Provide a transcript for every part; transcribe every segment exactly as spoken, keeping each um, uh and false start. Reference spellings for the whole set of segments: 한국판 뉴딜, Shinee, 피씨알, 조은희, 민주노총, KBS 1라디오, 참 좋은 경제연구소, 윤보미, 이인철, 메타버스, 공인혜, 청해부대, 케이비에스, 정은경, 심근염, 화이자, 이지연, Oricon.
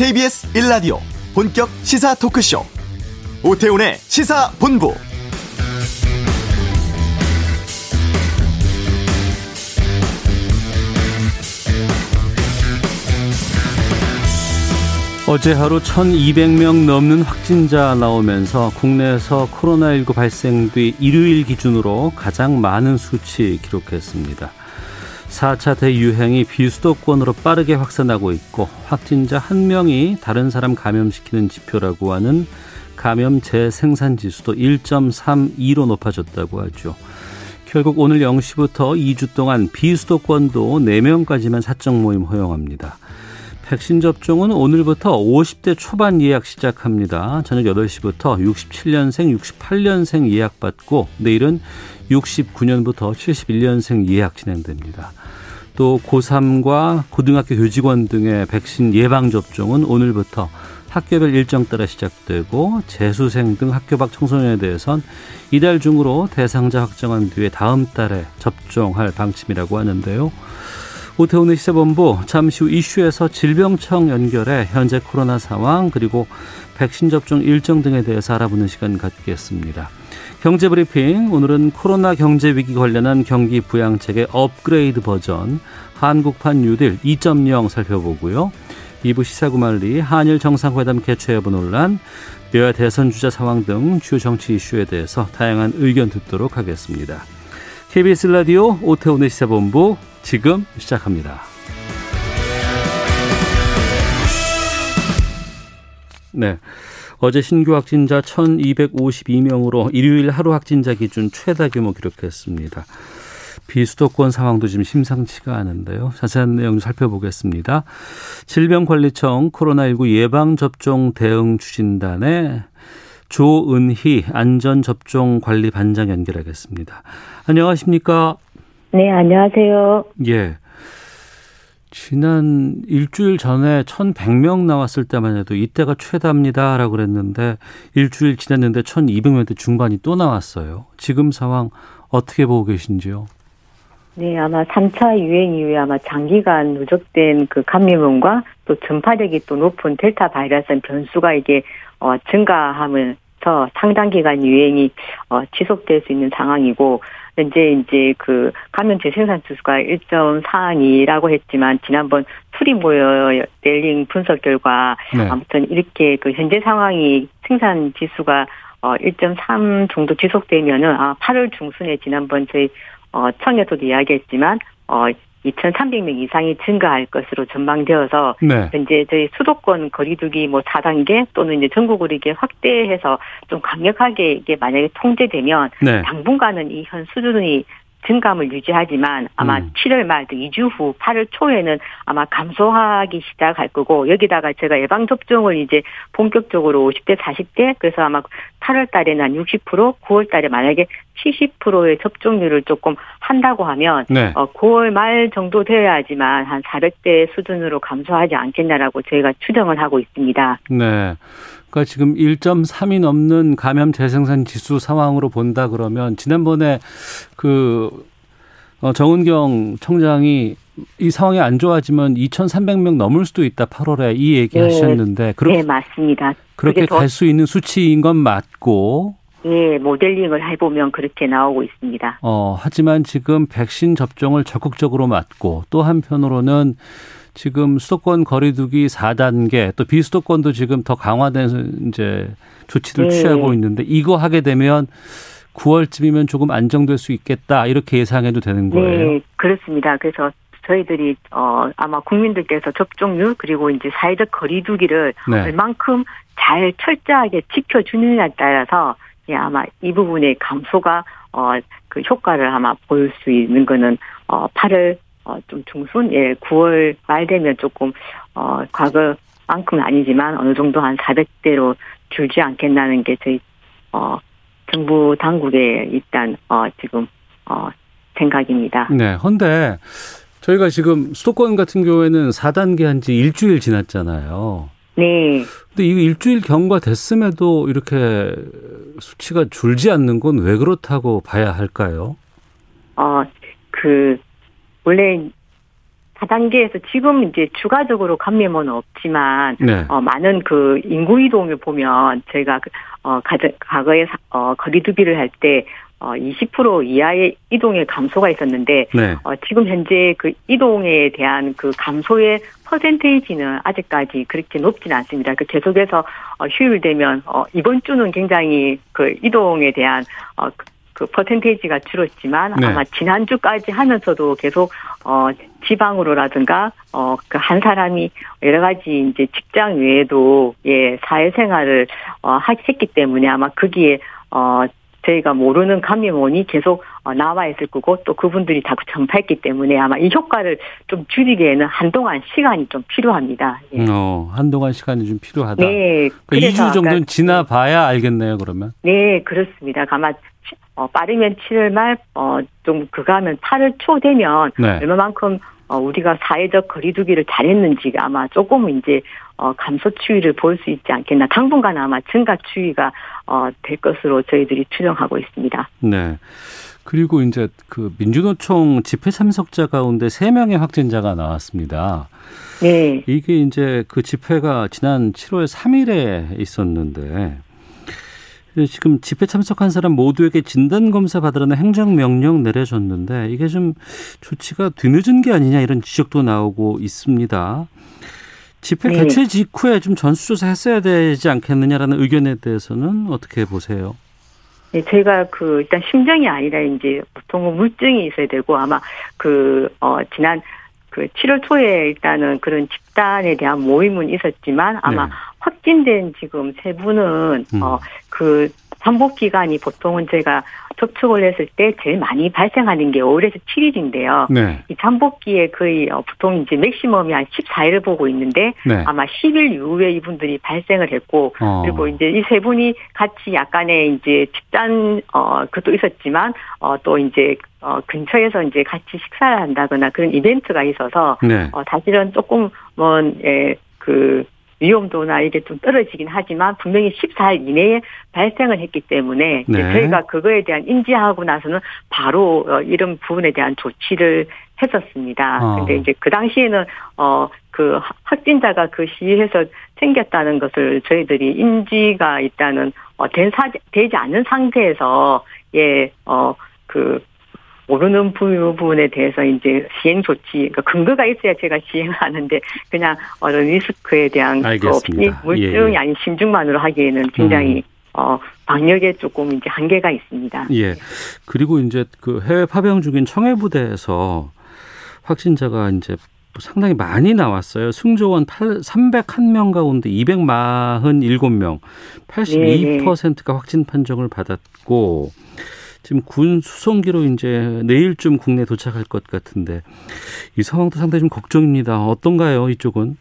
케이비에스 일 라디오 본격 시사 토크쇼 오태훈의 시사본부. 어제 하루 천이백 명 넘는 확진자 나오면서 국내에서 코로나십구 발생 뒤 일요일 기준으로 가장 많은 수치 기록했습니다. 사 차 대유행이 비수도권으로 빠르게 확산하고 있고 확진자 한 명이 다른 사람 감염시키는 지표라고 하는 감염 재생산지수도 일 점 삼이로 높아졌다고 하죠. 결국 오늘 영 시부터 이 주 동안 비수도권도 네 명까지만 사적 모임 허용합니다. 백신 접종은 오늘부터 오십 대 초반 예약 시작합니다. 저녁 여덟 시부터 육십칠 년생, 육십팔 년생 예약받고 내일은 육십구 년부터 칠십일 년생 예약 진행됩니다. 또 고삼과 고등학교 교직원 등의 백신 예방접종은 오늘부터 학교별 일정 따라 시작되고 재수생 등 학교 밖 청소년에 대해선 이달 중으로 대상자 확정한 뒤에 다음 달에 접종할 방침이라고 하는데요. 오태훈의 시사본부, 잠시 후 이슈에서 질병청 연결해 현재 코로나 상황 그리고 백신 접종 일정 등에 대해서 알아보는 시간 갖겠습니다. 경제브리핑, 오늘은 코로나 경제위기 관련한 경기 부양책의 업그레이드 버전 한국판 뉴딜 이 점 영 살펴보고요. 이 부 시사구말리, 한일 정상회담 개최 여부 논란, 여야 대선 주자 상황 등 주요 정치 이슈에 대해서 다양한 의견 듣도록 하겠습니다. 케이비에스 라디오 오태훈의 시사본부 지금 시작합니다. 네, 어제 신규 확진자 천이백오십이 명으로 일요일 하루 확진자 기준 최다 규모 기록했습니다. 비수도권 상황도 지금 심상치가 않은데요. 자세한 내용 좀 살펴보겠습니다. 질병관리청 코로나십구 예방접종 대응 추진단에 조은희 안전접종관리반장 연결하겠습니다. 안녕하십니까? 네, 안녕하세요. 예. 지난 일주일 전에 천백 명 나왔을 때만 해도 이때가 최다입니다라고 그랬는데 일주일 지났는데 천이백 명대 중반이 또 나왔어요. 지금 상황 어떻게 보고 계신지요? 네, 아마 삼 차 유행 이후에 아마 장기간 누적된 그 감염원과 또 전파력이 또 높은 델타 바이러스 변수가 이게 어, 증가하면서 상당 기간 유행이 어, 지속될 수 있는 상황이고, 현재 이제 그 감염 재생산 지수가 일 점 사이라고 했지만 지난번 투리모어 렐링 분석 결과 네. 아무튼 이렇게 그 현재 상황이 생산 지수가 어 일 점 삼 정도 지속되면은 아 팔월 중순에 지난번 저희 어 청에서도 이야기했지만 어 이천삼백 명 이상이 증가할 것으로 전망되어서 네. 현재 저희 수도권 거리두기 뭐 사 단계 또는 이제 전국으로 이게 확대해서 좀 강력하게 이게 만약에 통제되면 네. 당분간은 이 현 수준이 증감을 유지하지만 아마 음. 칠월 말 등 이 주 후 팔월 초에는 아마 감소하기 시작할 거고, 여기다가 제가 예방접종을 이제 본격적으로 오십 대, 사십 대, 그래서 아마 팔월 달에는 한 육십 퍼센트, 구월 달에 만약에 칠십 퍼센트의 접종률을 조금 한다고 하면 네. 어, 구월 말 정도 되어야지만 한 사백 대 수준으로 감소하지 않겠냐라고 저희가 추정을 하고 있습니다. 네. 그러니까 지금 일 점 삼이 넘는 감염 재생산 지수 상황으로 본다 그러면 지난번에 그 정은경 청장이 이 상황이 안 좋아지면 이천삼백 명 넘을 수도 있다 팔월에 이 얘기 네. 하셨는데 그렇, 네 맞습니다. 그렇게 갈 수 있는 수치인 건 맞고 예, 모델링을 해보면 그렇게 나오고 있습니다. 어, 하지만 지금 백신 접종을 적극적으로 맞고 또 한편으로는 지금 수도권 거리두기 사 단계 또 비수도권도 지금 더 강화된 이제 조치를 네. 취하고 있는데 이거 하게 되면 구월쯤이면 조금 안정될 수 있겠다 이렇게 예상해도 되는 거예요? 네, 그렇습니다. 그래서 저희들이 어, 아마 국민들께서 접종률 그리고 이제 사회적 거리두기를 네. 얼만큼 잘 철저하게 지켜주느냐에 따라서 예, 아마 이 부분의 감소가 어, 그 효과를 아마 보일 수 있는 거는 어, 팔월 어, 좀 중순, 예, 구월 말 되면 조금, 어, 과거만큼은 아니지만 어느 정도 한 사백 대로 줄지 않겠나는 게 저희, 어, 정부 당국의 일단, 어, 지금, 어, 생각입니다. 네. 헌데, 저희가 지금 수도권 같은 경우에는 사 단계 한 지 일주일 지났잖아요. 네. 근데 이 일주일 경과 됐음에도 이렇게 수치가 줄지 않는 건 왜 그렇다고 봐야 할까요? 어, 그, 원래 사 단계에서 지금 이제 추가적으로 감염원은 없지만, 네. 어, 많은 그 인구 이동을 보면 저희가 어, 과거에 어, 거리두기를 할 때 어, 이십 퍼센트 이하의 이동의 감소가 있었는데, 네. 어, 지금 현재 그 이동에 대한 그 감소의 퍼센테이지는 아직까지 그렇게 높지는 않습니다. 그 계속해서 어, 휴일 되면 어, 이번 주는 굉장히 그 이동에 대한 어, 그 퍼센테이지가 줄었지만, 네. 아마 지난주까지 하면서도 계속 어, 지방으로라든가 어, 그 한 사람이 여러 가지 이제 직장 외에도 예 사회생활을 어, 했기 때문에 아마 거기에 어. 저희가 모르는 감염원이 계속 나와 있을 거고 또 그분들이 자꾸 전파했기 때문에 아마 이 효과를 좀 줄이기에는 한동안 시간이 좀 필요합니다. 예. 어, 한동안 시간이 좀 필요하다. 네, 그러니까 이 주 정도는 지나봐야 알겠네요, 그러면. 네, 그렇습니다. 아마 어, 빠르면 칠월 말, 어, 좀 그가면 팔월 초 되면 네. 얼마만큼 어, 우리가 사회적 거리두기를 잘했는지 아마 조금 이제 어, 감소 추이를 볼 수 있지 않겠나. 당분간 아마 증가 추이가 어, 될 것으로 저희들이 추정하고 있습니다. 네. 그리고 이제 그 민주노총 집회 참석자 가운데 세 명의 확진자가 나왔습니다. 네. 이게 이제 그 집회가 지난 칠월 삼일에 있었는데 지금 집회 참석한 사람 모두에게 진단검사 받으라는 행정명령 내려졌는데 이게 좀 조치가 뒤늦은 게 아니냐 이런 지적도 나오고 있습니다. 집회 네. 개최 직후에 좀 전수조사 했어야 되지 않겠느냐라는 의견에 대해서는 어떻게 보세요? 네, 제가 그 일단 심정이 아니라 이제 보통은 물증이 있어야 되고 아마 그, 어, 지난 그 칠월 초에 일단은 그런 집단에 대한 모임은 있었지만 아마 네. 확진된 지금 세 분은 음. 어, 그 잠복 기간이 보통은 제가 접촉을 했을 때 제일 많이 발생하는 게 오일에서 칠일인데요. 네. 이 잠복기에 거의 어, 보통 이제 맥시멈이 한 십사일을 보고 있는데 네. 아마 십일 이후에 이분들이 발생을 했고 어. 그리고 이제 이 세 분이 같이 약간의 이제 집단 어 그것도 있었지만 어 또 이제 어 근처에서 이제 같이 식사를 한다거나 그런 이벤트가 있어서 네. 어 사실은 조금 뭐 예 그 위험도나 이게 좀 떨어지긴 하지만 분명히 십사일 이내에 발생을 했기 때문에 네. 저희가 그거에 대한 인지하고 나서는 바로 이런 부분에 대한 조치를 했었습니다. 그런데 어. 이제 그 당시에는 어 그 확진자가 그 시에서 생겼다는 것을 저희들이 인지가 있다는 어 된 사 되지 않는 상태에서 예 어 그 모르는 부분에 대해서 이제 시행 조치, 그러니까 근거가 있어야 제가 시행하는데 그냥 어떤 리스크에 대한 물증이 예. 아닌 심증만으로 하기에는 굉장히 음. 어, 방역에 조금 이제 한계가 있습니다. 예. 그리고 이제 그 해외 파병 중인 청해부대에서 확진자가 이제 상당히 많이 나왔어요. 승조원 삼백일 명 가운데 이백사십칠 명, 팔십이 퍼센트가 예. 확진 판정을 받았고. 지금 군 수송기로 이제 내일쯤 국내에 도착할 것 같은데 이 상황도 상당히 좀 걱정입니다. 어떤가요, 이쪽은?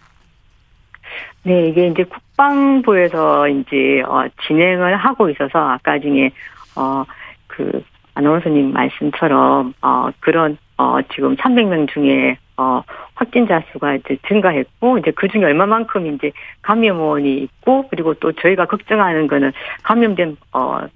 네, 이게 이제 국방부에서 이제 어, 진행을 하고 있어서 아까 중에 어, 그 아나운서님 말씀처럼 어, 그런 어, 지금 삼백 명 중에 어, 확진자 수가 이제 증가했고 이제 그 중에 얼마만큼 이제 감염원이 있고 그리고 또 저희가 걱정하는 거는 감염된 어.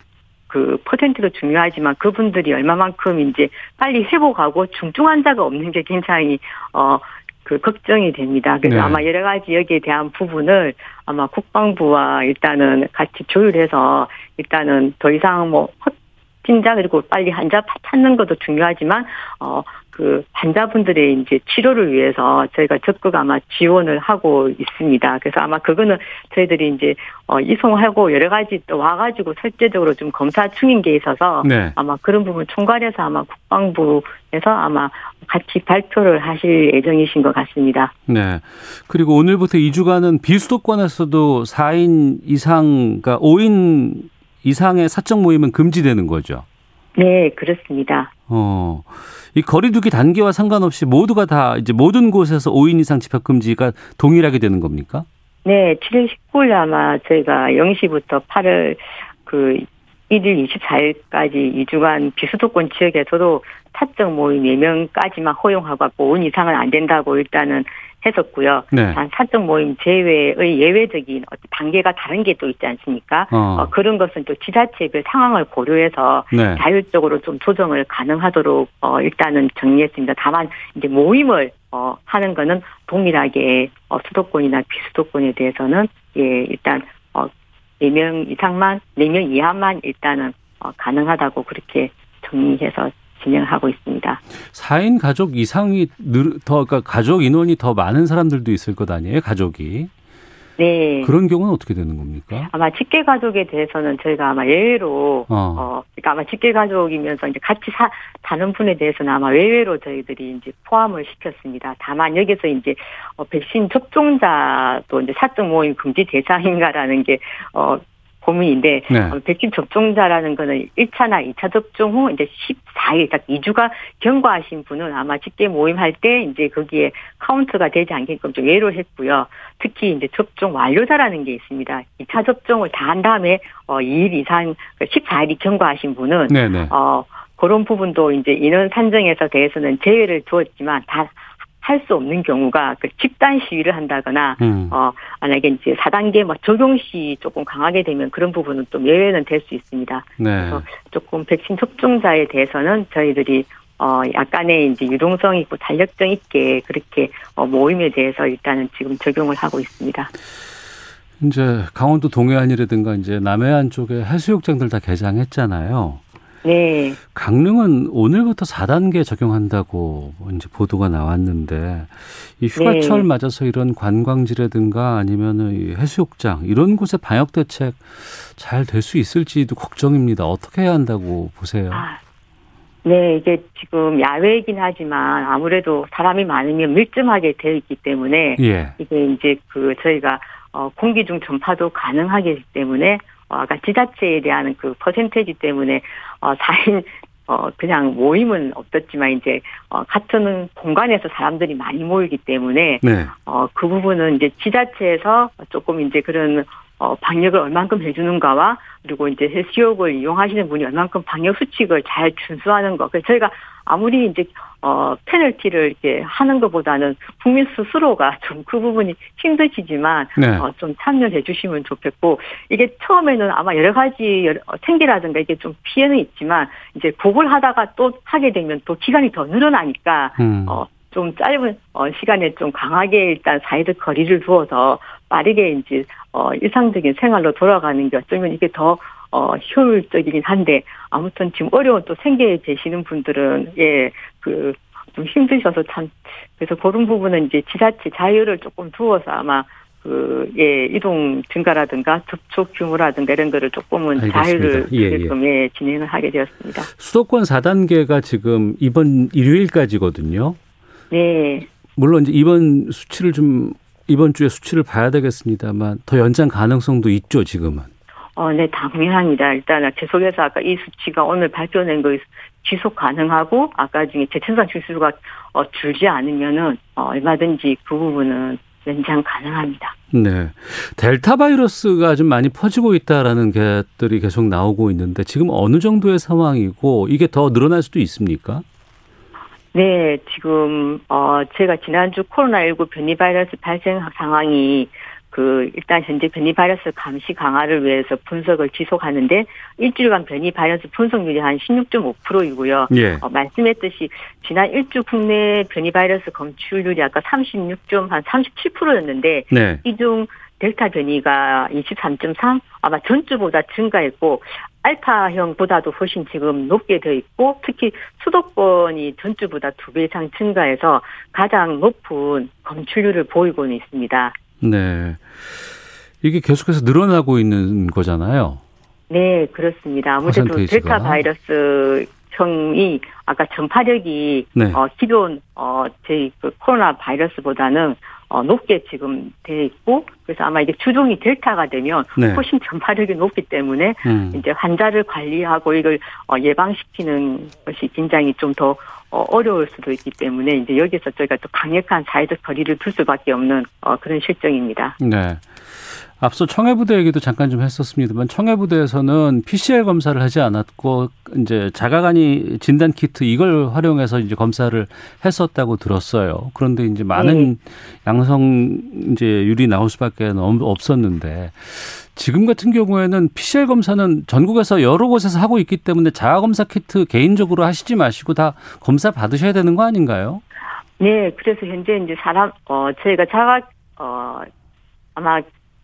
그 퍼센트도 중요하지만 그분들이 얼마만큼 이제 빨리 회복하고 중증 환자가 없는 게 굉장히 어 그 걱정이 됩니다. 그래서 네. 아마 여러 가지 여기에 대한 부분을 아마 국방부와 일단은 같이 조율해서 일단은 더 이상 뭐 확진자 그리고 빨리 환자 찾는 것도 중요하지만 어 그 환자분들의 이제 치료를 위해서 저희가 적극 아마 지원을 하고 있습니다. 그래서 아마 그거는 저희들이 이제 어, 이송하고 여러 가지 또 와가지고 실제적으로 좀 검사 중인 게 있어서 네. 아마 그런 부분 총괄해서 아마 국방부에서 아마 같이 발표를 하실 예정이신 것 같습니다. 네. 그리고 오늘부터 이 주간은 비수도권에서도 사 인 이상, 그러니까 오 인 이상의 사적 모임은 금지되는 거죠. 네, 그렇습니다. 어, 이 거리두기 단계와 상관없이 모두가 다 이제 모든 곳에서 오 인 이상 집합 금지가 동일하게 되는 겁니까? 네, 칠월 십구일 아마 저희가 영 시부터 팔월 그 일일 이십사일까지 이 주간 비수도권 지역에서도 사적 모임 네 명까지만 허용하고 오 인 이상은 안 된다고 일단은 했었고요. 네. 단 사적 모임 제외의 예외적인 단계가 다른 게 또 있지 않습니까? 어. 어, 그런 것은 또 지자체별 상황을 고려해서 네. 자율적으로 좀 조정을 가능하도록 어, 일단은 정리했습니다. 다만 이제 모임을 어, 하는 거는 동일하게 어, 수도권이나 비수도권에 대해서는 예, 일단 어, 네 명 이상만, 네 명 이하만 일단은 어, 가능하다고 그렇게 정리해서 진행하고 있습니다. 사 인 가족 이상이 늘, 더, 그러니까 가족 인원이 더 많은 사람들도 있을 것 아니에요, 가족이? 네. 그런 경우는 어떻게 되는 겁니까? 아마 직계 가족에 대해서는 저희가 아마 예외로, 어, 어 그러니까 아마 직계 가족이면서 이제 같이 사, 사는 분에 대해서는 아마 예외로 저희들이 이제 포함을 시켰습니다. 다만 여기서 이제 어, 백신 접종자도 이제 사적 모임 금지 대상인가라는 게 어. 고민인데, 네. 어, 백신 접종자라는 거는 일 차나 이 차 접종 후 이제 십사 일, 딱 이 주가 경과하신 분은 아마 직계 모임할 때 이제 거기에 카운트가 되지 않게끔 좀 예로 했고요. 특히 이제 접종 완료자라는 게 있습니다. 이 차 접종을 다 한 다음에, 어, 이 일 이상, 십사 일이 경과하신 분은, 네네. 어, 그런 부분도 이제 인원 산정에서 대해서는 제외를 두었지만 다 할 수 없는 경우가 그 집단 시위를 한다거나, 음. 어, 만약에 이제 사 단계 막 적용 시 조금 강하게 되면 그런 부분은 좀 예외는 될 수 있습니다. 네. 그래서 조금 백신 접종자에 대해서는 저희들이 어, 약간의 이제 유동성 있고 탄력성 있게 그렇게 어, 모임에 대해서 일단은 지금 적용을 하고 있습니다. 이제 강원도 동해안이라든가 이제 남해안 쪽에 해수욕장들 다 개장했잖아요. 네. 강릉은 오늘부터 사 단계 적용한다고 이제 보도가 나왔는데, 이 휴가철 네. 맞아서 이런 관광지라든가 아니면은 해수욕장 이런 곳의 방역 대책 잘 될 수 있을지도 걱정입니다. 어떻게 해야 한다고 보세요? 아, 네, 이게 지금 야외이긴 하지만 아무래도 사람이 많으면 밀집하게 되어 있기 때문에 예. 이게 이제 그 저희가 어, 공기 중 전파도 가능하기 때문에. 아까 지자체에 대한 그 퍼센테이지 때문에 어, 사 인 어, 그냥 모임은 없었지만 이제 어, 같은 공간에서 사람들이 많이 모이기 때문에 네. 어, 그 부분은 이제 지자체에서 조금 이제 그런 어, 방역을 얼만큼 해주는가와 그리고 이제 해수욕을 이용하시는 분이 얼만큼 방역 수칙을 잘 준수하는 것. 그래서 저희가 아무리 이제 어, 페널티를 이렇게 하는 것보다는 국민 스스로가 좀 그 부분이 힘드시지만 네. 어, 좀 참여해 주시면 좋겠고 이게 처음에는 아마 여러 가지 여러, 생기라든가 이게 좀 피해는 있지만 이제 복을 하다가 또 하게 되면 또 기간이 더 늘어나니까 음. 어, 좀 짧은 어, 시간에 좀 강하게 일단 사회적 거리를 두어서 빠르게 이제 어, 일상적인 생활로 돌아가는 게 어쩌면 이게 더 어, 효율적이긴 한데, 아무튼 지금 어려운 또 생계에 계시는 분들은, 예, 그, 좀 힘드셔서 참, 그래서 그런 부분은 이제 지자체 자유를 조금 두어서 아마, 그, 예, 이동 증가라든가 접촉 규모라든가 이런 거를 조금은 알겠습니다. 자유를 두게끔, 예, 예. 예, 진행을 하게 되었습니다. 수도권 사 단계가 지금 이번 일요일까지거든요. 네. 물론 이제 이번 수치를 좀, 이번 주에 수치를 봐야 되겠습니다만, 더 연장 가능성도 있죠, 지금은. 어, 네, 당연합니다. 일단, 계속해서 아까 이 수치가 오늘 발표된 거 지속 가능하고, 아까 중에 재천상 지수가 어, 줄지 않으면은, 어, 얼마든지 그 부분은 연장 가능합니다. 네. 델타 바이러스가 좀 많이 퍼지고 있다라는 것들이 계속 나오고 있는데, 지금 어느 정도의 상황이고, 이게 더 늘어날 수도 있습니까? 네, 지금, 어, 제가 지난주 코로나십구 변이 바이러스 발생 상황이 그 일단 현재 변이 바이러스 감시 강화를 위해서 분석을 지속하는데 일주일간 변이 바이러스 분석률이 한 십육 점 오 퍼센트이고요. 예. 어, 말씀했듯이 지난 일 주 국내 변이 바이러스 검출률이 아까 삼십육 점 삼십칠 퍼센트였는데 네. 이 중 델타 변이가 이십삼 점 삼 아마 전주보다 증가했고 알파형보다도 훨씬 지금 높게 되어 있고 특히 수도권이 전주보다 두 배 이상 증가해서 가장 높은 검출률을 보이고는 있습니다. 네. 이게 계속해서 늘어나고 있는 거잖아요. 네, 그렇습니다. 아무래도 퍼센테이지가. 델타 바이러스형이 아까 전파력이 네. 어, 기존 어, 저희 그 코로나 바이러스보다는 어, 높게 지금 돼 있고 그래서 아마 이게 주종이 델타가 되면 네. 훨씬 전파력이 높기 때문에 음. 이제 환자를 관리하고 이걸 어, 예방시키는 것이 굉장히 좀 더 어, 어려울 수도 있기 때문에 이제 여기서 저희가 또 강력한 사회적 거리를 둘 수밖에 없는 어, 그런 실정입니다. 네. 앞서 청해부대 얘기도 잠깐 좀 했었습니다만 청해부대에서는 피씨알 검사를 하지 않았고 이제 자가 간이 진단 키트 이걸 활용해서 이제 검사를 했었다고 들었어요. 그런데 이제 많은 네. 양성 이제 율이 나올 수밖에 없었는데 지금 같은 경우에는 피씨알 검사는 전국에서 여러 곳에서 하고 있기 때문에 자가 검사 키트 개인적으로 하시지 마시고 다 검사 받으셔야 되는 거 아닌가요? 네, 그래서 현재 이제 사람, 어, 저희가 자각, 어, 아마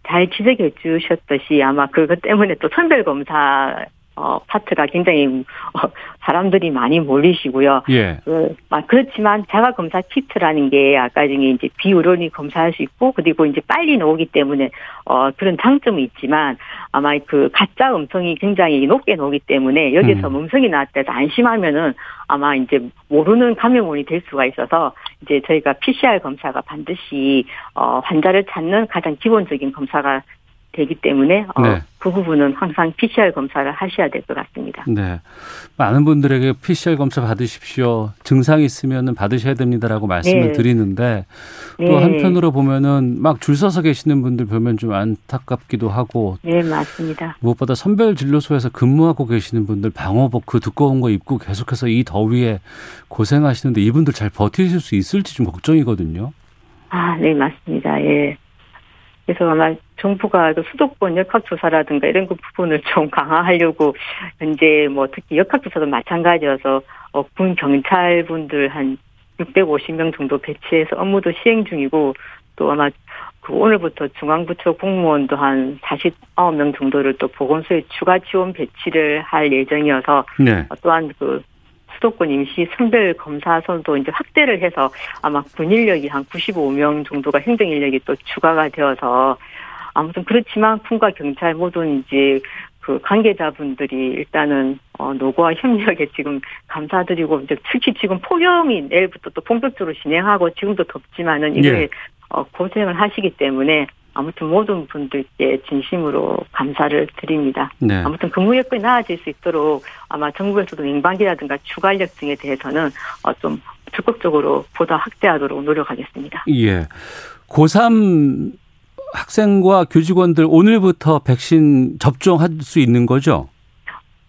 잘 지적해 주셨듯이 아마 그것 때문에 또 선별검사, 어, 파트가 굉장히, 어, 사람들이 많이 몰리시고요. 예. 그, 막, 그렇지만 자가검사 키트라는 게 아까 중에 이제 비의료인이 검사할 수 있고, 그리고 이제 빨리 나오기 때문에, 어, 그런 장점이 있지만, 아마 그 가짜 음성이 굉장히 높게 나오기 때문에, 여기서 음. 음성이 나왔다 해서 안심하면은 아마 이제 모르는 감염원이 될 수가 있어서, 이제 저희가 피씨알 검사가 반드시, 어, 환자를 찾는 가장 기본적인 검사가 되기 때문에 어, 네. 그 부분은 항상 피씨알 검사를 하셔야 될 것 같습니다. 네, 많은 분들에게 피씨알 검사 받으십시오. 증상이 있으면 받으셔야 됩니다라고 말씀을 네. 드리는데 또 네. 한편으로 보면은 막 줄 서서 계시는 분들 보면 좀 안타깝기도 하고 네, 맞습니다. 무엇보다 선별진료소에서 근무하고 계시는 분들 방호복 그 두꺼운 거 입고 계속해서 이 더위에 고생하시는데 이분들 잘 버티실 수 있을지 좀 걱정이거든요. 아, 네, 맞습니다. 예. 그래서 아마 정부가 수도권 역학조사라든가 이런 그 부분을 좀 강화하려고 현재 뭐 특히 역학조사도 마찬가지여서 어, 군 경찰분들 한 육백오십 명 정도 배치해서 업무도 시행 중이고 또 아마 그 오늘부터 중앙부처 공무원도 한 사십구 명 정도를 또 보건소에 추가 지원 배치를 할 예정이어서 네. 또한 그 수도권 임시 선별 검사선도 이제 확대를 해서 아마 군 인력이 한 구십오 명 정도가 행정 인력이 또 추가가 되어서 아무튼 그렇지만 군과 경찰 모두 이제 그 관계자분들이 일단은 어 노고와 협력에 지금 감사드리고 이제 특히 지금 폭염이 내일부터 또 본격적으로 진행하고 지금도 덥지만은 이게 네. 어 고생을 하시기 때문에 아무튼 모든 분들께 진심으로 감사를 드립니다. 네. 아무튼 근무 여건이 나아질 수 있도록 아마 정부에서도 냉방기라든가 주간 인력 등에 대해서는 어 좀 적극적으로 보다 확대하도록 노력하겠습니다. 예. 고삼 학생과 교직원들 오늘부터 백신 접종할 수 있는 거죠?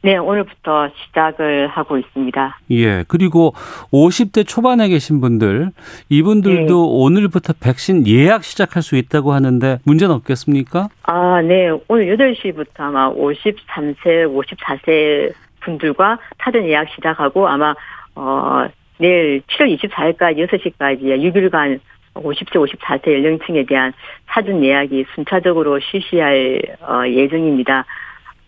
네, 오늘부터 시작을 하고 있습니다. 예, 그리고 오십 대 초반에 계신 분들, 이분들도 네. 오늘부터 백신 예약 시작할 수 있다고 하는데 문제는 없겠습니까? 아, 네, 오늘 여덟 시부터 아마 오십삼 세, 오십사 세 분들과 사전 예약 시작하고 아마 어, 내일 칠월 이십사일까지 여섯 시까지 육 일간 오십 세, 오십사 세 연령층에 대한 사전 예약이 순차적으로 실시할 예정입니다.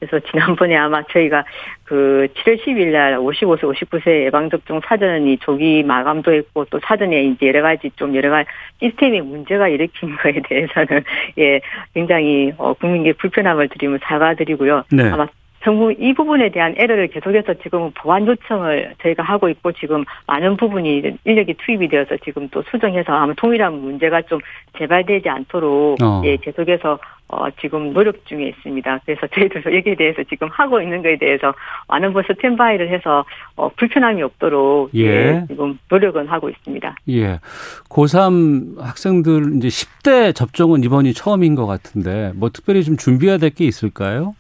그래서 지난번에 아마 저희가 그 칠월 십이일 날 오십오 세, 오십구 세 예방접종 사전이 조기 마감도 했고 또 사전에 이제 여러 가지 좀 여러 가지 시스템의 문제가 일으킨 거에 대해서는 예, 굉장히 어, 국민께 불편함을 드리면 사과드리고요. 네. 아마 정부 이 부분에 대한 에러를 계속해서 지금 보완 요청을 저희가 하고 있고 지금 많은 부분이 인력이 투입이 되어서 지금 또 수정해서 아마 동일한 문제가 좀 재발되지 않도록 어. 예, 계속해서 어, 지금 노력 중에 있습니다. 그래서 저희들도 여기에 대해서 지금 하고 있는 거에 대해서 많은 분 스탠바이를 해서 어, 불편함이 없도록 예. 예, 지금 노력은 하고 있습니다. 예, 고삼 학생들 이제 십 대 접종은 이번이 처음인 것 같은데 뭐 특별히 좀 준비해야 될 게 있을까요?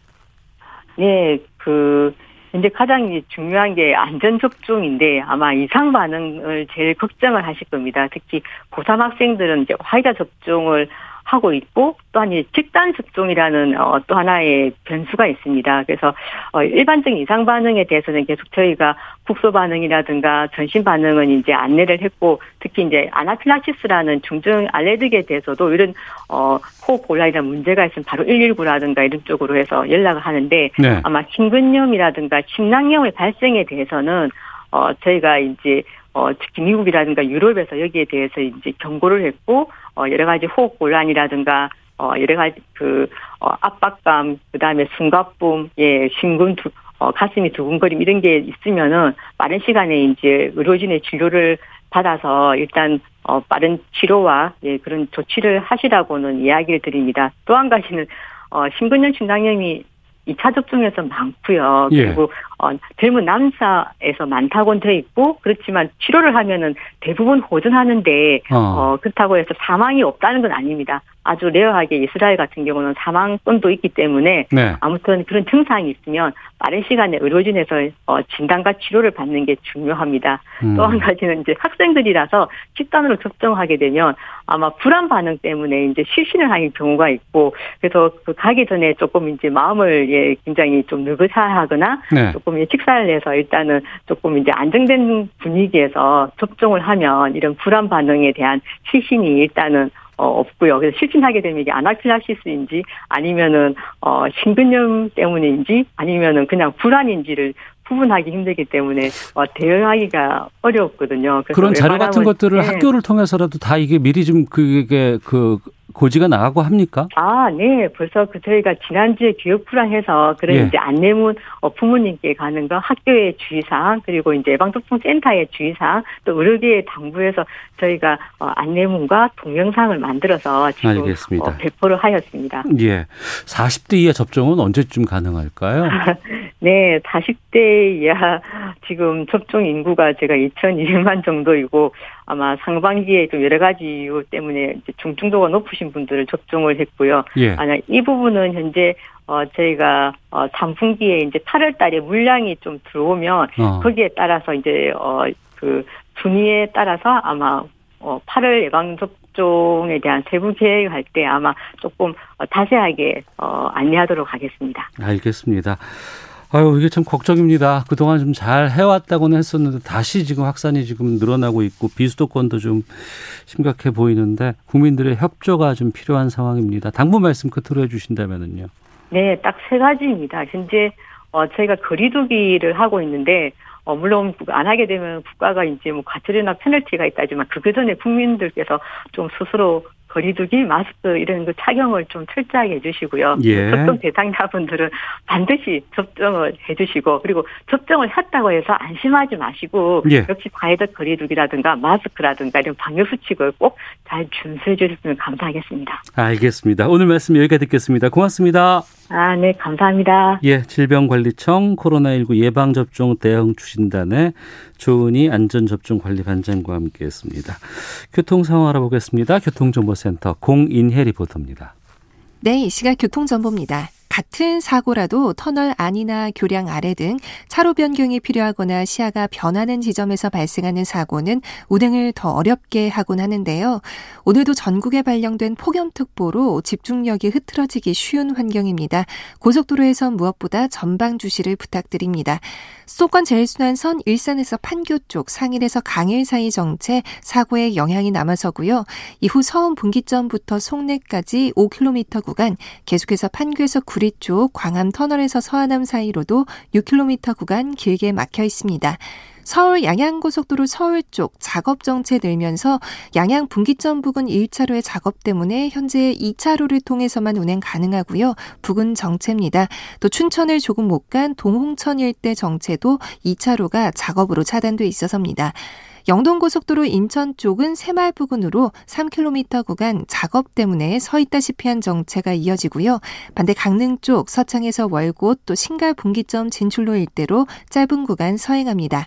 네, 그, 이제 가장 중요한 게 안전접종인데 아마 이상 반응을 제일 걱정을 하실 겁니다. 특히 고삼 학생들은 이제 화이자 접종을 하고 있고 또한 이 집단 접종이라는 어, 또 하나의 변수가 있습니다. 그래서 어, 일반적인 이상 반응에 대해서는 계속 저희가 국소 반응이라든가 전신 반응은 이제 안내를 했고 특히 이제 아나필락시스라는 중증 알레르기에 대해서도 이런 어, 호흡 곤란이라는 문제가 있으면 바로 일일구라든가 이런 쪽으로 해서 연락을 하는데 네. 아마 심근염이라든가 심낭염의 발생에 대해서는 어, 저희가 이제 어, 특히 미국이라든가 유럽에서 여기에 대해서 이제 경고를 했고, 어, 여러 가지 호흡 곤란이라든가, 어, 여러 가지 그, 어, 압박감, 그 다음에 숨가쁨, 예, 심근 두, 어, 가슴이 두근거림 이런 게 있으면은 빠른 시간에 이제 의료진의 진료를 받아서 일단, 어, 빠른 치료와, 예, 그런 조치를 하시라고는 이야기를 드립니다. 또 한 가지는, 어, 심근염, 심낭염이 이 차 접종에서 많고요. 그리고 예. 어, 젊은 남자에서 많다고는 되어 있고 그렇지만 치료를 하면은 대부분 호전하는데 어. 어, 그렇다고 해서 사망이 없다는 건 아닙니다. 아주 레어하게 이스라엘 같은 경우는 사망권도 있기 때문에 네. 아무튼 그런 증상이 있으면 빠른 시간에 의료진에서 진단과 치료를 받는 게 중요합니다. 음. 또 한 가지는 이제 학생들이라서 집단으로 접종하게 되면 아마 불안 반응 때문에 이제 실신을 하는 경우가 있고 그래서 그 가기 전에 조금 이제 마음을 예 굉장히 좀 느긋하거나 네. 조금 예 식사를 해서 일단은 조금 이제 안정된 분위기에서 접종을 하면 이런 불안 반응에 대한 실신이 일단은 어, 없고요. 그래서 실신하게 되면 이게 아나필락시스인지 아니면은 어, 심근염 때문인지 아니면은 그냥 불안인지를 구분하기 힘들기 때문에 어, 대응하기가 어렵거든요. 그래서 그런 자료 같은 것들을 네. 학교를 통해서라도 다 이게 미리 좀 그게 그 고지가 나가고 합니까? 아, 네. 벌써 그 저희가 지난주에 교육부랑 해서 그런 예. 이제 안내문 어, 부모님께 가는 거, 학교의 주의사항, 그리고 이제 예방접종센터의 주의사항, 또 의료계의 당부에서 저희가 어, 안내문과 동영상을 만들어서 지금 어, 배포를 하였습니다. 예. 사십 대 이하 접종은 언제쯤 가능할까요? 네, 사십 대 이하 지금 접종 인구가 제가 이천이백만 정도이고 아마 상반기에 좀 여러 가지 이유 때문에 이제 중증도가 높으신 분들을 접종을 했고요. 예. 아니, 이 부분은 현재 어, 저희가, 어, 삼 분기에 이제 팔월 달에 물량이 좀 들어오면 어. 거기에 따라서 이제, 어, 그, 분위에 따라서 아마, 어, 팔월 예방접종에 대한 세부 계획할 때 아마 조금 자세하게, 어, 안내하도록 하겠습니다. 알겠습니다. 아유, 이게 참 걱정입니다. 그동안 좀 잘 해왔다고는 했었는데 다시 지금 확산이 지금 늘어나고 있고 비수도권도 좀 심각해 보이는데 국민들의 협조가 좀 필요한 상황입니다. 당분 말씀 끝으로 해주신다면은요. 네, 딱 세 가지입니다. 현재 어, 저희가 거리두기를 하고 있는데 어, 물론 안 하게 되면 국가가 이제 뭐 과태료나 페널티가 있다지만 그 전에 국민들께서 좀 스스로 거리두기, 마스크 이런 거 착용을 좀 철저하게 해주시고요. 예. 접종 대상자분들은 반드시 접종을 해주시고 그리고 접종을 했다고 해서 안심하지 마시고 예. 역시 과외적 거리두기라든가 마스크라든가 이런 방역수칙을 꼭 잘 준수해 주셨으면 감사하겠습니다. 알겠습니다. 오늘 말씀 여기까지 듣겠습니다. 고맙습니다. 아, 네, 감사합니다. 예, 질병관리청 코로나십구 예방접종 대응 추진단의 조은희 안전접종관리반장과 함께했습니다. 교통 상황 알아보겠습니다. 교통정보센터 공인혜 리포터입니다. 네, 이 시각 교통정보입니다. 같은 사고라도 터널 안이나 교량 아래 등 차로 변경이 필요하거나 시야가 변하는 지점에서 발생하는 사고는 운행을 더 어렵게 하곤 하는데요. 오늘도 전국에 발령된 폭염특보로 집중력이 흐트러지기 쉬운 환경입니다. 고속도로에선 무엇보다 전방 주시를 부탁드립니다. 수도권 제일 순환선 일산에서 판교 쪽 상일에서 강일 사이 정체 사고에 영향이 남아서고요. 이후 서운 분기점부터 송내까지 오 킬로미터 구간 계속해서 판교에서 구리 쪽 광암 터널에서 서하남 사이로도 육 킬로미터 구간 길게 막혀 있습니다. 서울 양양고속도로 서울 쪽 작업 정체 늘면서 양양 분기점 부근 일 차로의 작업 때문에 현재 이 차로를 통해서만 운행 가능하고요. 부근 정체입니다. 또 춘천을 조금 못 간 동홍천 일대 정체도 이 차로가 작업으로 차단돼 있어서입니다. 영동고속도로 인천 쪽은 새마을 부근으로 삼 킬로미터 구간 작업 때문에 서 있다시피 한 정체가 이어지고요. 반대 강릉 쪽 서창에서 월곶 또 신갈 분기점 진출로 일대로 짧은 구간 서행합니다.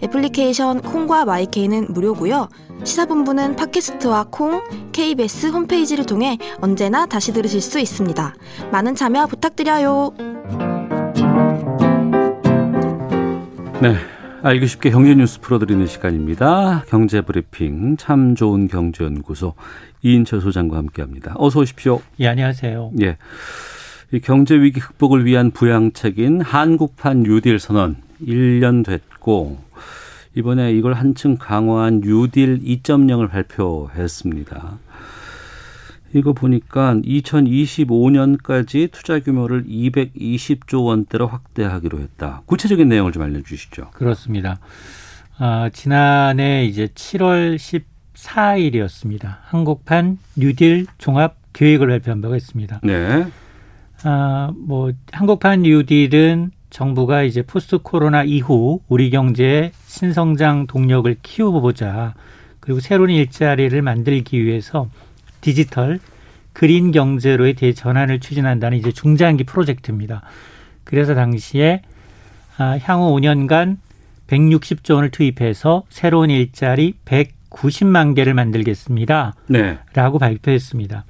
애플리케이션 콩과 마이케이는 무료고요. 시사본부는 팟캐스트와 콩, 케이비에스 홈페이지를 통해 언제나 다시 들으실 수 있습니다. 많은 참여 부탁드려요. 네. 알기 쉽게 경제 뉴스 풀어드리는 시간입니다. 경제 브리핑 참 좋은 경제연구소 이인철 소장과 함께합니다. 어서 오십시오. 예, 안녕하세요. 예, 이 경제 위기 극복을 위한 부양책인 한국판 뉴딜 선언 일 년 됐고 이번에 이걸 한층 강화한 뉴딜 이 점 영을 발표했습니다. 이거 보니까 이천이십오년까지 투자 규모를 이백이십조 원대로 확대하기로 했다. 구체적인 내용을 좀 알려주시죠. 그렇습니다. 어, 지난해 이제 칠월 십사일이었습니다. 한국판 뉴딜 종합 계획을 발표한 바가 있습니다. 네. 아, 뭐 한국판 뉴딜은 정부가 이제 포스트 코로나 이후 우리 경제의 신성장 동력을 키워보자. 그리고 새로운 일자리를 만들기 위해서 디지털, 그린 경제로의 대전환을 추진한다는 이제 중장기 프로젝트입니다. 그래서 당시에 향후 오 년간 백육십조 원을 투입해서 새로운 일자리 백구십만 개를 만들겠습니다. 네. 라고 발표했습니다.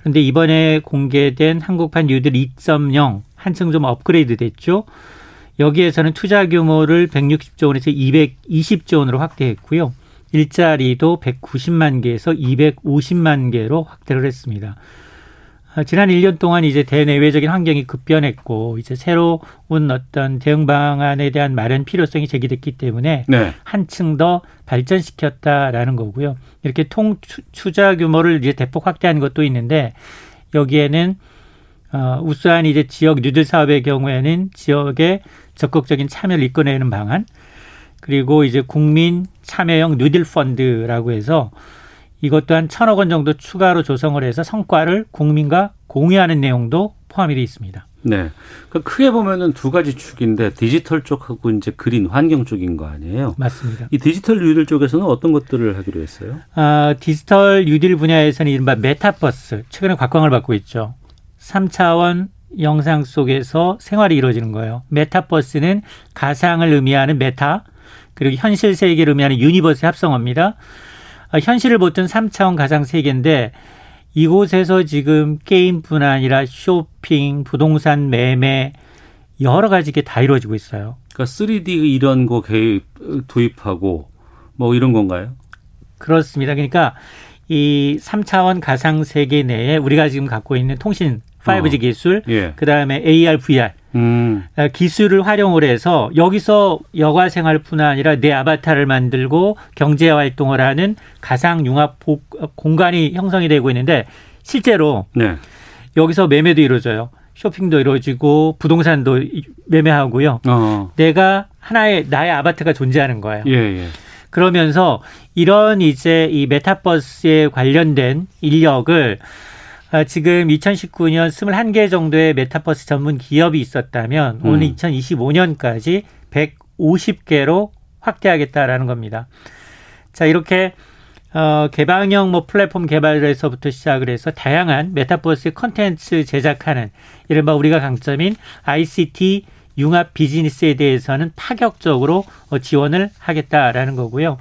그런데 이번에 공개된 한국판 뉴딜 이 점 영, 한층 좀 업그레이드 됐죠. 여기에서는 투자 규모를 백육십조 원에서 이백이십조 원으로 확대했고요. 일자리도 백구십만 개에서 이백오십만 개로 확대를 했습니다. 지난 일 년 동안 이제 대내외적인 환경이 급변했고 이제 새로운 어떤 대응 방안에 대한 마련 필요성이 제기됐기 때문에 네. 한층 더 발전시켰다라는 거고요. 이렇게 통 투자 규모를 이제 대폭 확대한 것도 있는데 여기에는 어, 우수한 이제 지역 뉴딜 사업의 경우에는 지역의 적극적인 참여를 이끌어내는 방안 그리고 이제 국민 참여형 뉴딜 펀드라고 해서 이것도 한 천억 원 정도 추가로 조성을 해서 성과를 국민과 공유하는 내용도 포함이 되어 있습니다. 네. 그러니까 크게 보면은 두 가지 축인데 디지털 쪽하고 이제 그린 환경 쪽인 거 아니에요? 맞습니다. 이 디지털 뉴딜 쪽에서는 어떤 것들을 하기로 했어요? 아, 디지털 뉴딜 분야에서는 이른바 메타버스, 최근에 곽광을 받고 있죠. 삼 차원 영상 속에서 생활이 이루어지는 거예요. 메타버스는 가상을 의미하는 메타, 그리고 현실 세계를 의미하는 유니버스의 합성어입니다. 현실을 보통 삼 차원 가상 세계인데 이곳에서 지금 게임뿐 아니라 쇼핑, 부동산 매매 여러 가지 게 다 이루어지고 있어요. 그러니까 쓰리디 이런 거 개입, 도입하고 뭐 이런 건가요? 그렇습니다. 그러니까 이 삼 차원 가상 세계 내에 우리가 지금 갖고 있는 통신 파이브지 어. 기술, 예. 그다음에 에이알, 브이알 음. 기술을 활용을 해서 여기서 여가 생활뿐 아니라 내 아바타를 만들고 경제 활동을 하는 가상 융합 공간이 형성이 되고 있는데 실제로 네. 여기서 매매도 이루어져요. 쇼핑도 이루어지고 부동산도 매매하고요. 어. 내가 하나의 나의 아바타가 존재하는 거예요. 예, 예. 그러면서 이런 이제 이 메타버스에 관련된 인력을 지금 이천십구 년 스물한 개 정도의 메타버스 전문 기업이 있었다면 음. 오늘 이천이십오 년까지 백오십 개로 확대하겠다라는 겁니다. 자, 이렇게 어, 개방형 뭐 플랫폼 개발에서부터 시작을 해서 다양한 메타버스 콘텐츠 제작하는 이른바 우리가 강점인 아이씨티 융합 비즈니스에 대해서는 파격적으로 지원을 하겠다라는 거고요.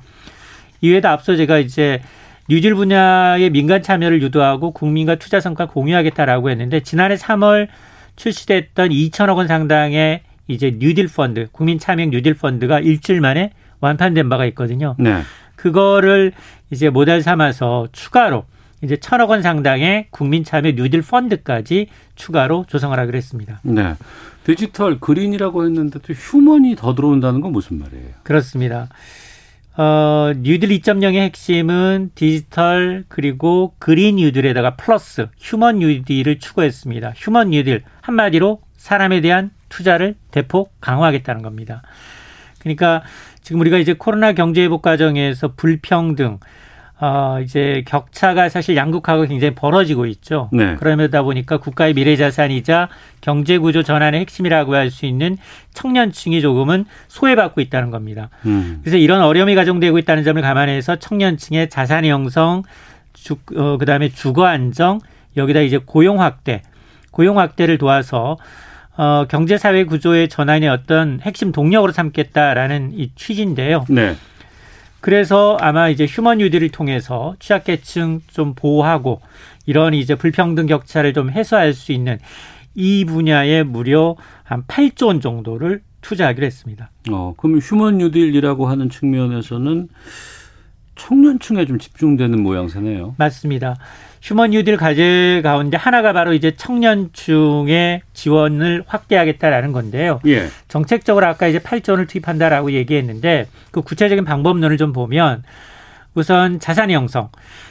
이외에도 앞서 제가 이제 뉴딜 분야의 민간 참여를 유도하고 국민과 투자 성과 공유하겠다라고 했는데 지난해 삼월 출시됐던 이천억 원 상당의 이제 뉴딜 펀드, 국민 참여형 뉴딜 펀드가 일주일 만에 완판된 바가 있거든요. 네. 그거를 이제 모델 삼아서 추가로 이제 천억 원 상당의 국민 참여 뉴딜 펀드까지 추가로 조성을 하기로 했습니다. 네. 디지털 그린이라고 했는데 또 휴먼이 더 들어온다는 건 무슨 말이에요? 그렇습니다. 어, 뉴딜 이 점 영의 핵심은 디지털 그리고 그린 뉴딜에다가 플러스 휴먼 뉴딜을 추구했습니다. 휴먼 뉴딜 한마디로 사람에 대한 투자를 대폭 강화하겠다는 겁니다. 그러니까 지금 우리가 이제 코로나 경제 회복 과정에서 불평등, 어, 이제 격차가 사실 양극화가 굉장히 벌어지고 있죠. 네. 그러다 보니까 국가의 미래 자산이자 경제 구조 전환의 핵심이라고 할 수 있는 청년층이 조금은 소외받고 있다는 겁니다. 음. 그래서 이런 어려움이 가중되고 있다는 점을 감안해서 청년층의 자산 형성, 주, 어, 그다음에 주거 안정, 여기다 이제 고용 확대, 고용 확대를 도와서 어, 경제 사회 구조의 전환의 어떤 핵심 동력으로 삼겠다라는 이 취지인데요. 네. 그래서 아마 이제 휴먼 뉴딜을 통해서 취약계층 좀 보호하고 이런 이제 불평등 격차를 좀 해소할 수 있는 이 분야에 무려 한 팔조 원 정도를 투자하기로 했습니다. 어, 그럼 휴먼 뉴딜이라고 하는 측면에서는 청년층에 좀 집중되는 모양새네요. 맞습니다. 휴먼 뉴딜 과제 가운데 하나가 바로 이제 청년층의 지원을 확대하겠다라는 건데요. 예. 정책적으로 아까 이제 팔조 원을 투입한다라고 얘기했는데 그 구체적인 방법론을 좀 보면 우선 자산 형성,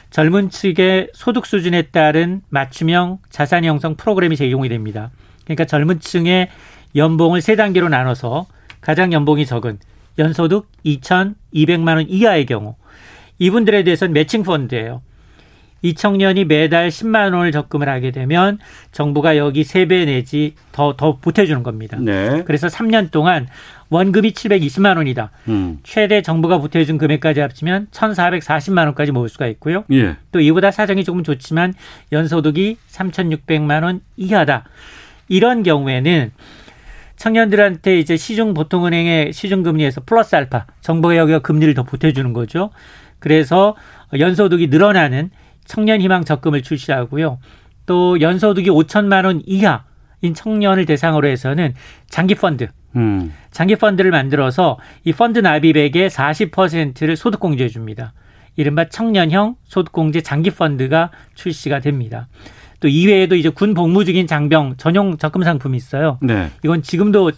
젊은 층의 소득 수준에 따른 맞춤형 자산 형성 프로그램이 제공이 됩니다. 그러니까 젊은 층의 연봉을 세 단계로 나눠서 가장 연봉이 적은 연소득 이천이백만 원 이하의 경우 이분들에 대해서는 매칭 펀드예요. 이 청년이 매달 십만 원을 적금을 하게 되면 정부가 여기 세 배 내지 더, 더 보태주는 겁니다. 네. 그래서 삼 년 동안 원금이 칠백이십만 원이다. 음. 최대 정부가 보태준 금액까지 합치면 천사백사십만 원까지 모을 수가 있고요. 예. 또 이보다 사정이 조금 좋지만 연소득이 삼천육백만 원 이하다. 이런 경우에는 청년들한테 이제 시중 보통은행의 시중금리에서 플러스 알파, 정부가 여기가 금리를 더 보태주는 거죠. 그래서 연소득이 늘어나는 청년희망 적금을 출시하고요. 또 연소득이 오천만 원 이하인 청년을 대상으로 해서는 장기펀드, 음. 장기펀드를 만들어서 이 펀드 납입액의 사십 퍼센트를 소득공제해 줍니다. 이른바 청년형 소득공제 장기펀드가 출시가 됩니다. 또 이외에도 이제 군 복무 중인 장병 전용 적금 상품이 있어요. 네. 이건 지금도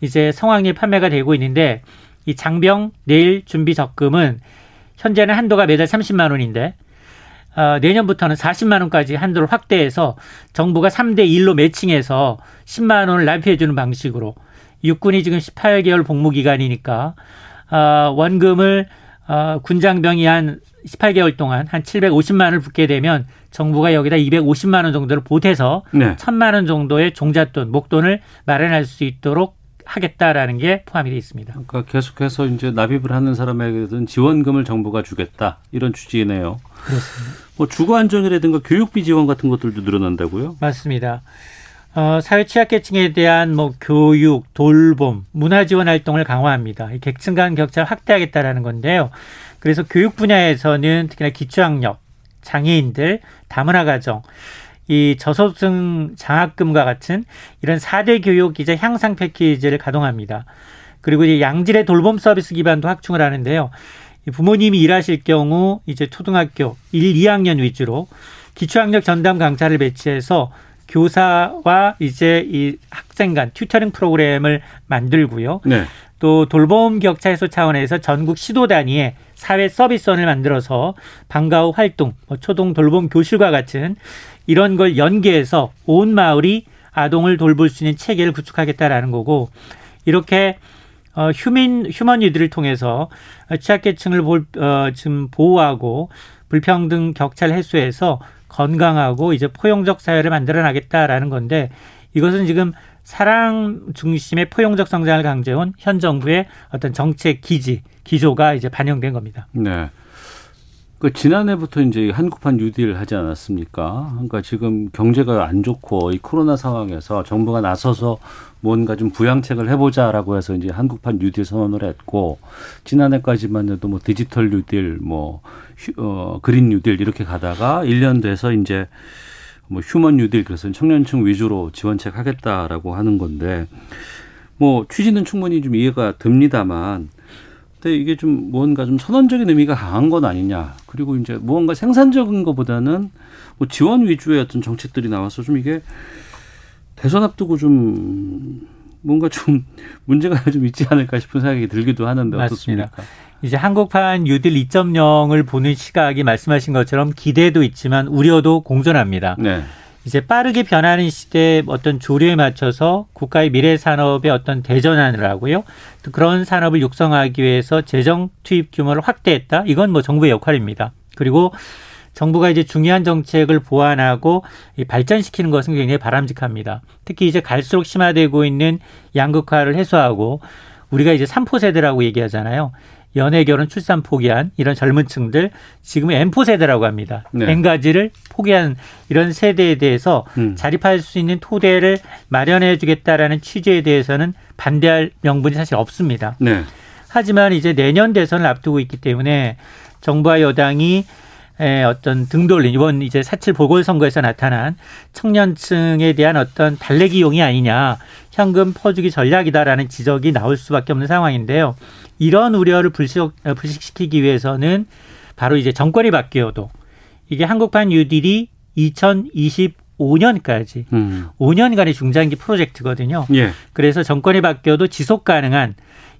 이제 성황리에 판매가 되고 있는데 이 장병 내일 준비 적금은 현재는 한도가 매달 삼십만 원인데 어, 내년부터는 사십만 원까지 한도를 확대해서 정부가 삼 대 일로 매칭해서 십만 원을 납입해 주는 방식으로 육군이 지금 십팔 개월 복무 기간이니까 어, 원금을 어, 군장병이 한 십팔 개월 동안 한 칠백오십만 원을 붓게 되면 정부가 여기다 이백오십만 원 정도를 보태서 네. 천만 원 정도의 종잣돈, 목돈을 마련할 수 있도록 하겠다라는 게 포함이 되어 있습니다. 그러니까 계속해서 이제 납입을 하는 사람에게든 지원금을 정부가 주겠다 이런 취지네요. 그렇습니다. 뭐 주거 안정이라든가 교육비 지원 같은 것들도 늘어난다고요? 맞습니다. 어, 사회 취약계층에 대한 뭐 교육, 돌봄, 문화 지원 활동을 강화합니다. 이 계층 간 격차를 확대하겠다라는 건데요. 그래서 교육 분야에서는 특히나 기초학력, 장애인들, 다문화 가정, 이 저소득층 장학금과 같은 이런 사 대 교육 기자 향상 패키지를 가동합니다. 그리고 이제 양질의 돌봄 서비스 기반도 확충을 하는데요. 부모님이 일하실 경우 이제 초등학교 일, 이 학년 위주로 기초학력 전담 강사를 배치해서 교사와 이제 이 학생 간 튜터링 프로그램을 만들고요. 네. 또 돌봄 격차 해소 차원에서 전국 시도 단위의 사회 서비스원을 만들어서 방과 후 활동, 초등 돌봄 교실과 같은 이런 걸 연계해서 온 마을이 아동을 돌볼 수 있는 체계를 구축하겠다라는 거고, 이렇게 어, 휴민, 휴머니드를 통해서 취약계층을 볼, 어, 지금 보호하고 불평등 격차를 해소해서 건강하고 이제 포용적 사회를 만들어나겠다라는 건데, 이것은 지금 사랑 중심의 포용적 성장을 강조해온 현 정부의 어떤 정책 기지, 기조가 이제 반영된 겁니다. 네. 그 지난해부터 이제 한국판 뉴딜 하지 않았습니까? 그러니까 지금 경제가 안 좋고 이 코로나 상황에서 정부가 나서서 뭔가 좀 부양책을 해보자라고 해서 이제 한국판 뉴딜 선언을 했고, 지난해까지만 해도 뭐 디지털 뉴딜, 뭐 휴, 어, 그린 뉴딜 이렇게 가다가 일 년 돼서 이제 뭐 휴먼 뉴딜, 그래서 청년층 위주로 지원책 하겠다라고 하는 건데, 뭐 취지는 충분히 좀 이해가 듭니다만. 근데 이게 좀 뭔가 좀 선언적인 의미가 강한 건 아니냐. 그리고 이제 무언가 생산적인 것보다는 뭐 지원 위주의 어떤 정책들이 나와서 좀 이게 대선 앞두고 좀 뭔가 좀 문제가 좀 있지 않을까 싶은 생각이 들기도 하는데 어떻습니까? 맞습니다. 이제 한국판 뉴딜 이 점 영을 보는 시각이 말씀하신 것처럼 기대도 있지만 우려도 공존합니다. 네. 이제 빠르게 변하는 시대의 어떤 조류에 맞춰서 국가의 미래 산업의 어떤 대전환을 하고요. 또 그런 산업을 육성하기 위해서 재정 투입 규모를 확대했다. 이건 뭐 정부의 역할입니다. 그리고 정부가 이제 중요한 정책을 보완하고 발전시키는 것은 굉장히 바람직합니다. 특히 이제 갈수록 심화되고 있는 양극화를 해소하고, 우리가 이제 삼포 세대라고 얘기하잖아요. 연애, 결혼, 출산 포기한 이런 젊은 층들, 지금은 엠포 세대라고 합니다. 네. N가지를 포기한 이런 세대에 대해서 음. 자립할 수 있는 토대를 마련해 주겠다라는 취지에 대해서는 반대할 명분이 사실 없습니다. 네. 하지만 이제 내년 대선을 앞두고 있기 때문에 정부와 여당이 어떤 등돌림, 이번 이제 사칠 보궐선거에서 나타난 청년층에 대한 어떤 달래기용이 아니냐, 현금 퍼주기 전략이다라는 지적이 나올 수밖에 없는 상황인데요. 이런 우려를 불식, 불식시키기 위해서는 바로 이제 정권이 바뀌어도 이게 한국판 뉴딜이 이천이십오 년까지 음. 오 년간의 중장기 프로젝트거든요. 예. 그래서 정권이 바뀌어도 지속 가능한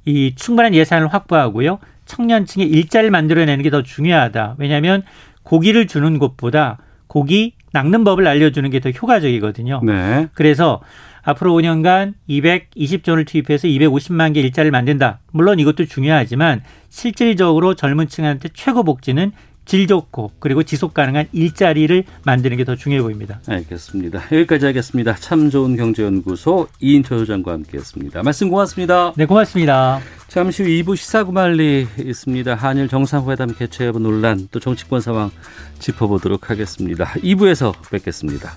이 충분한 예산을 확보하고요. 청년층의 일자리를 만들어내는 게 더 중요하다. 왜냐하면 고기를 주는 곳보다 고기 낚는 법을 알려주는 게 더 효과적이거든요. 네. 그래서 앞으로 오 년간 이백이십조 원을 투입해서 이백오십만 개 일자리를 만든다. 물론 이것도 중요하지만 실질적으로 젊은 층한테 최고 복지는 질 좋고 그리고 지속가능한 일자리를 만드는 게 더 중요해 보입니다. 알겠습니다. 여기까지 하겠습니다. 참 좋은 경제연구소 이인철 소장과 함께했습니다. 말씀 고맙습니다. 네, 고맙습니다. 잠시 후 이 부 시사구말리 있습니다. 한일 정상회담 개최 여부 논란, 또 정치권 상황 짚어보도록 하겠습니다. 이 부에서 뵙겠습니다.